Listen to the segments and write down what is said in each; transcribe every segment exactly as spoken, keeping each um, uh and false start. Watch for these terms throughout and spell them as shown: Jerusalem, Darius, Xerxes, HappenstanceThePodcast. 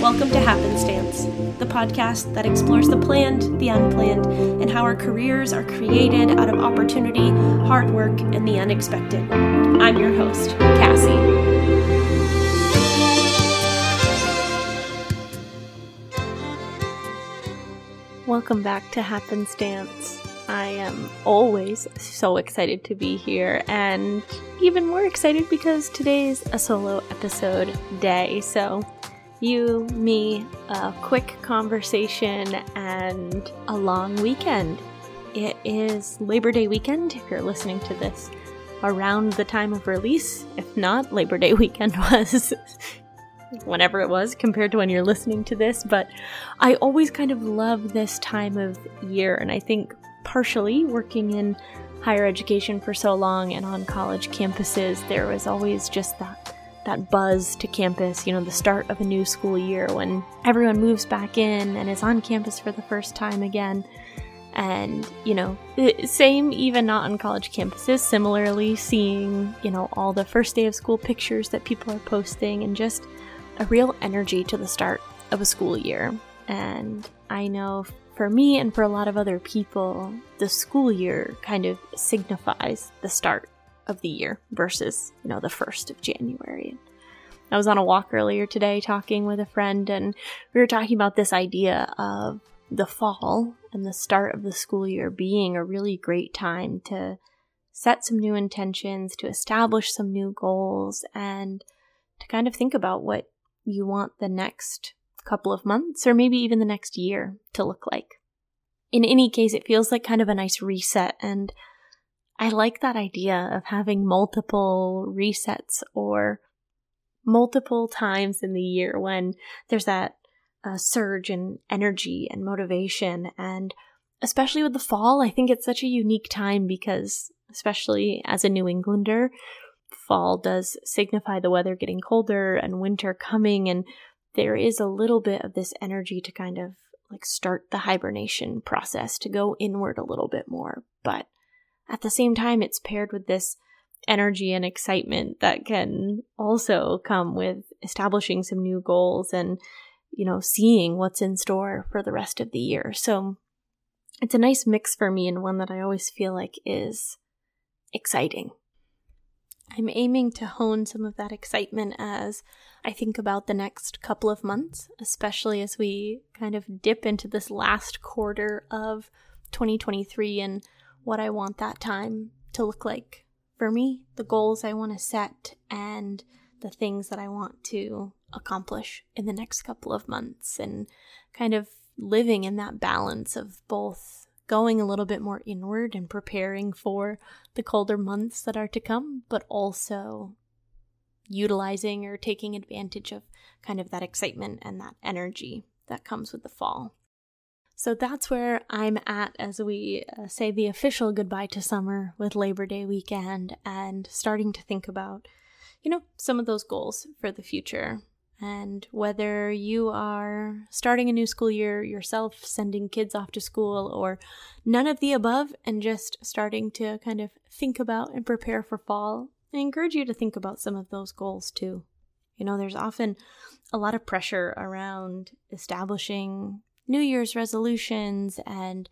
Welcome to Happenstance, the podcast that explores the planned, the unplanned, and how our careers are created out of opportunity, hard work, and the unexpected. I'm your host, Cassie. Welcome back to Happenstance. I am always so excited to be here, and even more excited because today's a solo episode day. So you, me, a quick conversation, and a long weekend. It is Labor Day weekend, if you're listening to this around the time of release. If not, Labor Day weekend was whenever it was compared to when you're listening to this. But I always kind of love this time of year, and I think partially working in higher education for so long and on college campuses, there was always just that that buzz to campus, you know, the start of a new school year when everyone moves back in and is on campus for the first time again. And, you know, same even not on college campuses, similarly seeing, you know, all the first day of school pictures that people are posting and just a real energy to the start of a school year. And I know for me and for a lot of other people, the school year kind of signifies the start of the year versus, you know, the first of January. I was on a walk earlier today talking with a friend, and we were talking about this idea of the fall and the start of the school year being a really great time to set some new intentions, to establish some new goals, and to kind of think about what you want the next couple of months or maybe even the next year to look like. In any case, it feels like kind of a nice reset, and I like that idea of having multiple resets or multiple times in the year when there's that uh, surge in energy and motivation. And especially with the fall, I think it's such a unique time because, especially as a New Englander, fall does signify the weather getting colder and winter coming, and there is a little bit of this energy to kind of like start the hibernation process, to go inward a little bit more. But at the same time, it's paired with this energy and excitement that can also come with establishing some new goals and, you know, seeing what's in store for the rest of the year. So it's a nice mix for me, and one that I always feel like is exciting. I'm aiming to hone some of that excitement as I think about the next couple of months, especially as we kind of dip into this last quarter of twenty twenty-three and what I want that time to look like for me, the goals I want to set, and the things that I want to accomplish in the next couple of months, and kind of living in that balance of both going a little bit more inward and preparing for the colder months that are to come, but also utilizing or taking advantage of kind of that excitement and that energy that comes with the fall. So that's where I'm at as we uh, say the official goodbye to summer with Labor Day weekend, and starting to think about, you know, some of those goals for the future. And whether you are starting a new school year yourself, sending kids off to school, or none of the above, and just starting to kind of think about and prepare for fall, I encourage you to think about some of those goals too. You know, there's often a lot of pressure around establishing New Year's resolutions and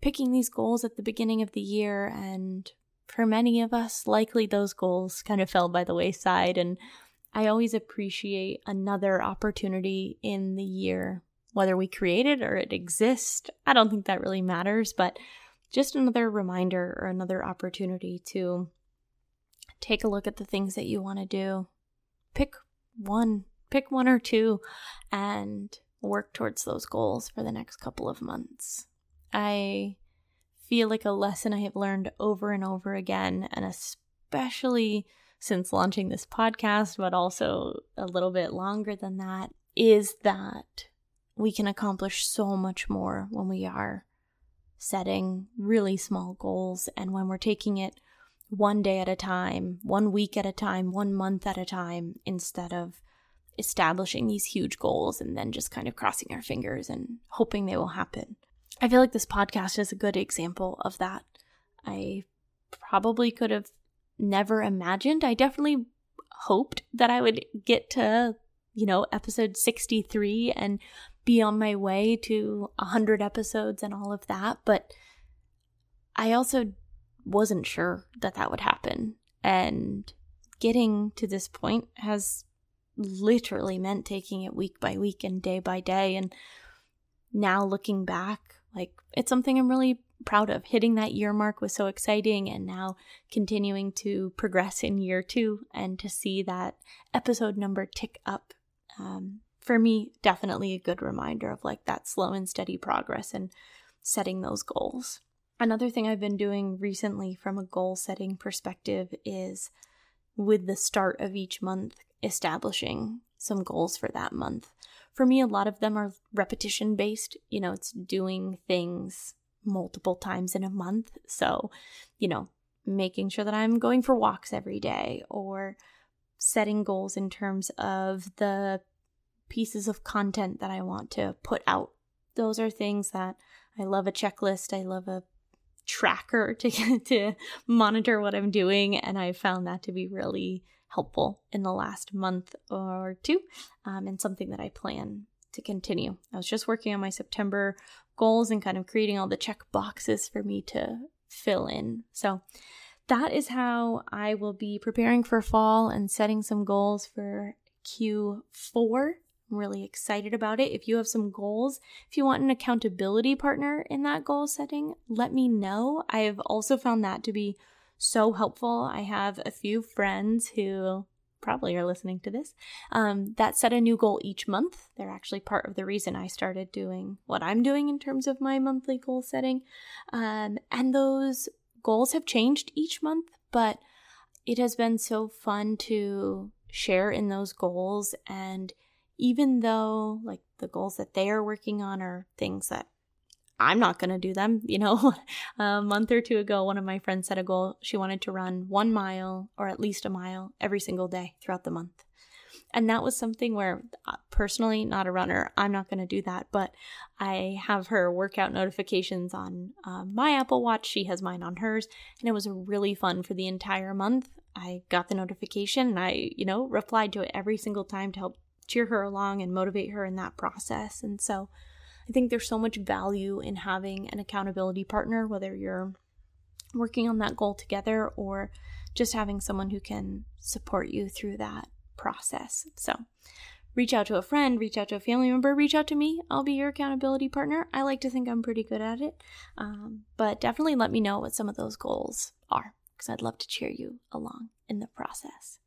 picking these goals at the beginning of the year. And for many of us, likely those goals kind of fell by the wayside, and I always appreciate another opportunity in the year, whether we create it or it exists. I don't think that really matters, but just another reminder or another opportunity to take a look at the things that you want to do. Pick one, pick one or two, and work towards those goals for the next couple of months. I feel like a lesson I have learned over and over again, and especially since launching this podcast, but also a little bit longer than that, is that we can accomplish so much more when we are setting really small goals, and when we're taking it one day at a time, one week at a time, one month at a time, instead of establishing these huge goals and then just kind of crossing our fingers and hoping they will happen. I feel like this podcast is a good example of that. I probably could have never imagined. I definitely hoped that I would get to you know, episode sixty-three and be on my way to one hundred episodes and all of that. But I also wasn't sure that that would happen. And getting to this point has literally meant taking it week by week and day by day. And now looking back, like, it's something I'm really proud of. Hitting that year mark was so exciting, and now continuing to progress in year two and to see that episode number tick up, um, for me, definitely a good reminder of like that slow and steady progress and setting those goals. Another thing I've been doing recently from a goal setting perspective is, with the start of each month, establishing some goals for that month. For me, a lot of them are repetition based. You know, it's doing things multiple times in a month. So, you know, making sure that I'm going for walks every day, or setting goals in terms of the pieces of content that I want to put out. Those are things that I love a checklist. I love a tracker to to monitor what I'm doing, and I found that to be really helpful in the last month or two, um, and something that I plan to continue. I was just working on my September goals and kind of creating all the check boxes for me to fill in. So that is how I will be preparing for fall and setting some goals for Q four. I'm really excited about it. If you have some goals, if you want an accountability partner in that goal setting, let me know. I have also found that to be so helpful. I have a few friends who probably are listening to this, um, that set a new goal each month. They're actually part of the reason I started doing what I'm doing in terms of my monthly goal setting. Um, and those goals have changed each month, but it has been so fun to share in those goals. And even though like the goals that they are working on are things that I'm not going to do them. You know, a month or two ago, one of my friends set a goal. She wanted to run one mile or at least a mile every single day throughout the month. And that was something where, personally, not a runner, I'm not going to do that. But I have her workout notifications on uh, my Apple Watch. She has mine on hers. And it was really fun for the entire month. I got the notification and I, you know, replied to it every single time to help cheer her along and motivate her in that process. And so I think there's so much value in having an accountability partner, whether you're working on that goal together or just having someone who can support you through that process. So reach out to a friend, reach out to a family member, reach out to me. I'll be your accountability partner. I like to think I'm pretty good at it, um, but definitely let me know what some of those goals are, because I'd love to cheer you along in the process.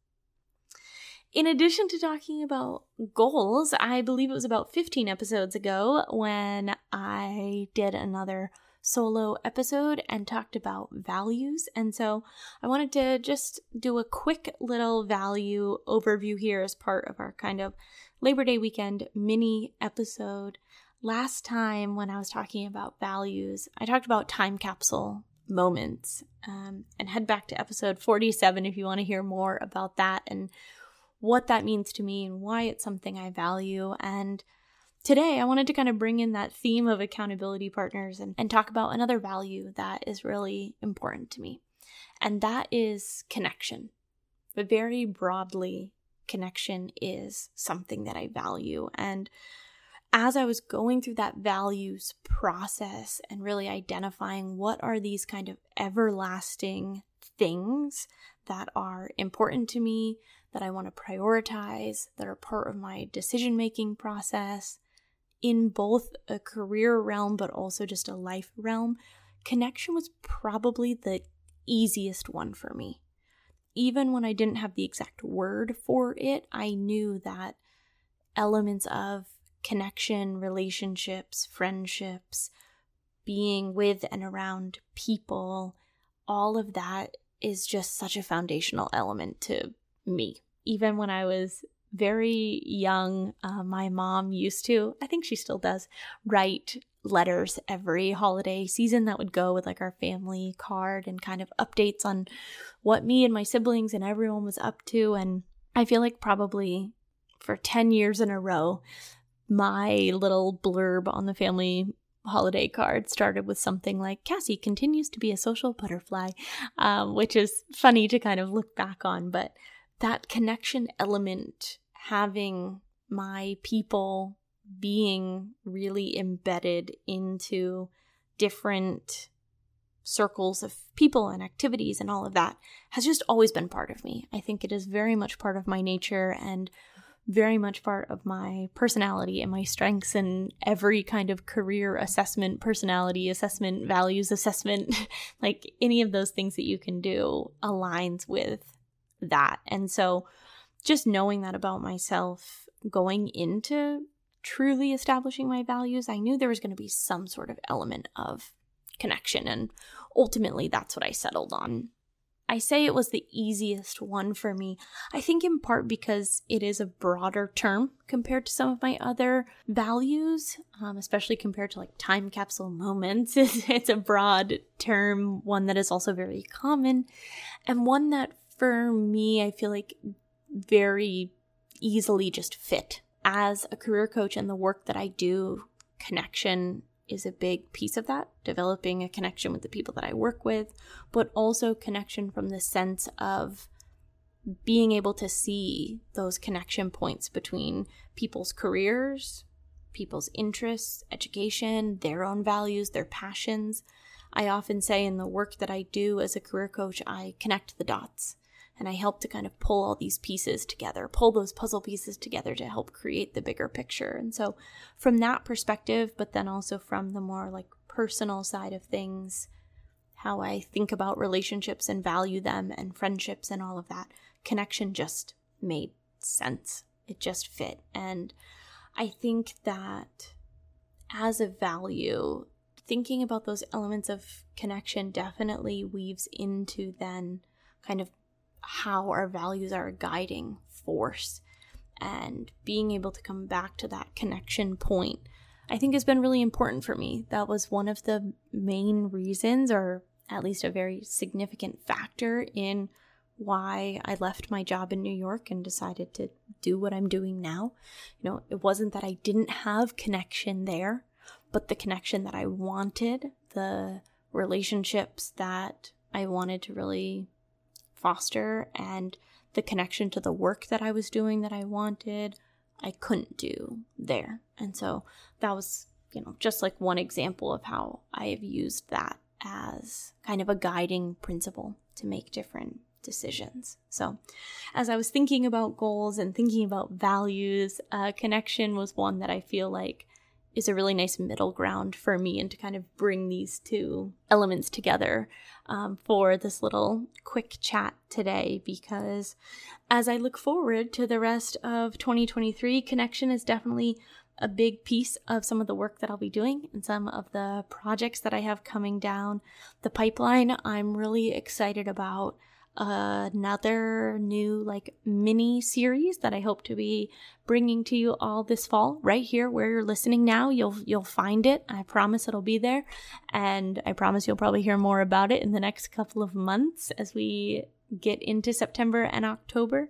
In addition to talking about goals, I believe it was about fifteen episodes ago when I did another solo episode and talked about values. And so I wanted to just do a quick little value overview here as part of our kind of Labor Day weekend mini episode. Last time when I was talking about values, I talked about time capsule moments. Um, and head back to episode forty-seven if you want to hear more about that and what that means to me and why it's something I value. And today I wanted to kind of bring in that theme of accountability partners and, and talk about another value that is really important to me. And that is connection. But very broadly, connection is something that I value. And as I was going through that values process and really identifying what are these kind of everlasting things that are important to me, that I want to prioritize, that are part of my decision-making process in both a career realm, but also just a life realm, connection was probably the easiest one for me. Even when I didn't have the exact word for it, I knew that elements of connection, relationships, friendships, being with and around people, all of that is just such a foundational element to me. Even when I was very young, uh, my mom used to, I think she still does, write letters every holiday season that would go with like our family card and kind of updates on what me and my siblings and everyone was up to. And I feel like probably for ten years in a row, my little blurb on the family holiday card started with something like, "Cassie continues to be a social butterfly," um, which is funny to kind of look back on. But that connection element, having my people being really embedded into different circles of people and activities and all of that has just always been part of me. I think it is very much part of my nature and very much part of my personality and my strengths and every kind of career assessment, personality assessment, values assessment, like any of those things that you can do aligns with that. And so just knowing that about myself going into truly establishing my values, I knew there was going to be some sort of element of connection. And ultimately, that's what I settled on. I say it was the easiest one for me, I think in part because it is a broader term compared to some of my other values, um, especially compared to like time capsule moments. It's a broad term, one that is also very common, and one that for me, I feel like very easily just fit. As a career coach and the work that I do, connection is a big piece of that, developing a connection with the people that I work with, but also connection from the sense of being able to see those connection points between people's careers, people's interests, education, their own values, their passions. I often say in the work that I do as a career coach, I connect the dots. And I help to kind of pull all these pieces together, pull those puzzle pieces together to help create the bigger picture. And so from that perspective, but then also from the more like personal side of things, how I think about relationships and value them and friendships and all of that, connection just made sense. It just fit. And I think that as a value, thinking about those elements of connection definitely weaves into then kind of how our values are a guiding force, and being able to come back to that connection point, I think has been really important for me. That was one of the main reasons, or at least a very significant factor in why I left my job in New York and decided to do what I'm doing now. You know, it wasn't that I didn't have connection there, but the connection that I wanted, the relationships that I wanted to really foster, and the connection to the work that I was doing that I wanted, I couldn't do there. And so that was, you know, just like one example of how I have used that as kind of a guiding principle to make different decisions. So as I was thinking about goals and thinking about values, uh, connection was one that I feel like is a really nice middle ground for me, and to kind of bring these two elements together um, for this little quick chat today, because as I look forward to the rest of twenty twenty-three, connection is definitely a big piece of some of the work that I'll be doing and some of the projects that I have coming down the pipeline. I'm really excited about another new like mini series that I hope to be bringing to you all this fall, right here where you're listening now. You'll you'll find it. I promise it'll be there, and I promise you'll probably hear more about it in the next couple of months as we get into September and October.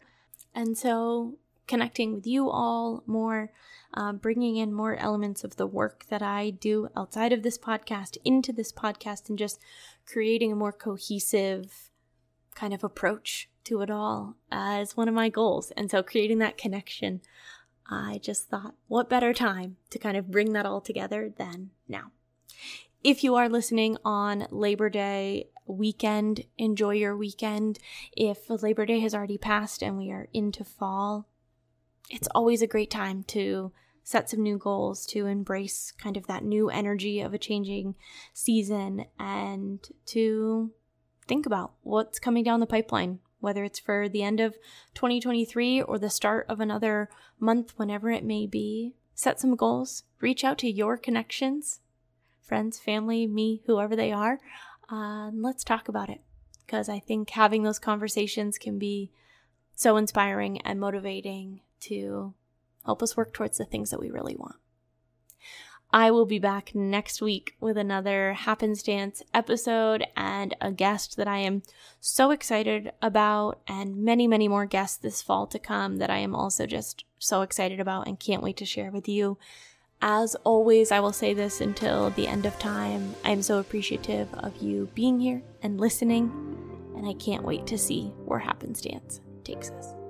And so connecting with you all more, uh, bringing in more elements of the work that I do outside of this podcast into this podcast, and just creating a more cohesive kind of approach to it all uh, is one of my goals. And so creating that connection, I just thought, what better time to kind of bring that all together than now. If you are listening on Labor Day weekend, enjoy your weekend. If Labor Day has already passed and we are into fall, it's always a great time to set some new goals, to embrace kind of that new energy of a changing season, and to think about what's coming down the pipeline, whether it's for the end of twenty twenty-three or the start of another month, whenever it may be. Set some goals, reach out to your connections, friends, family, me, whoever they are, uh, and let's talk about it, because I think having those conversations can be so inspiring and motivating to help us work towards the things that we really want. I will be back next week with another Happenstance episode and a guest that I am so excited about, and many, many more guests this fall to come that I am also just so excited about and can't wait to share with you. As always, I will say this until the end of time. I'm so appreciative of you being here and listening, and I can't wait to see where Happenstance takes us.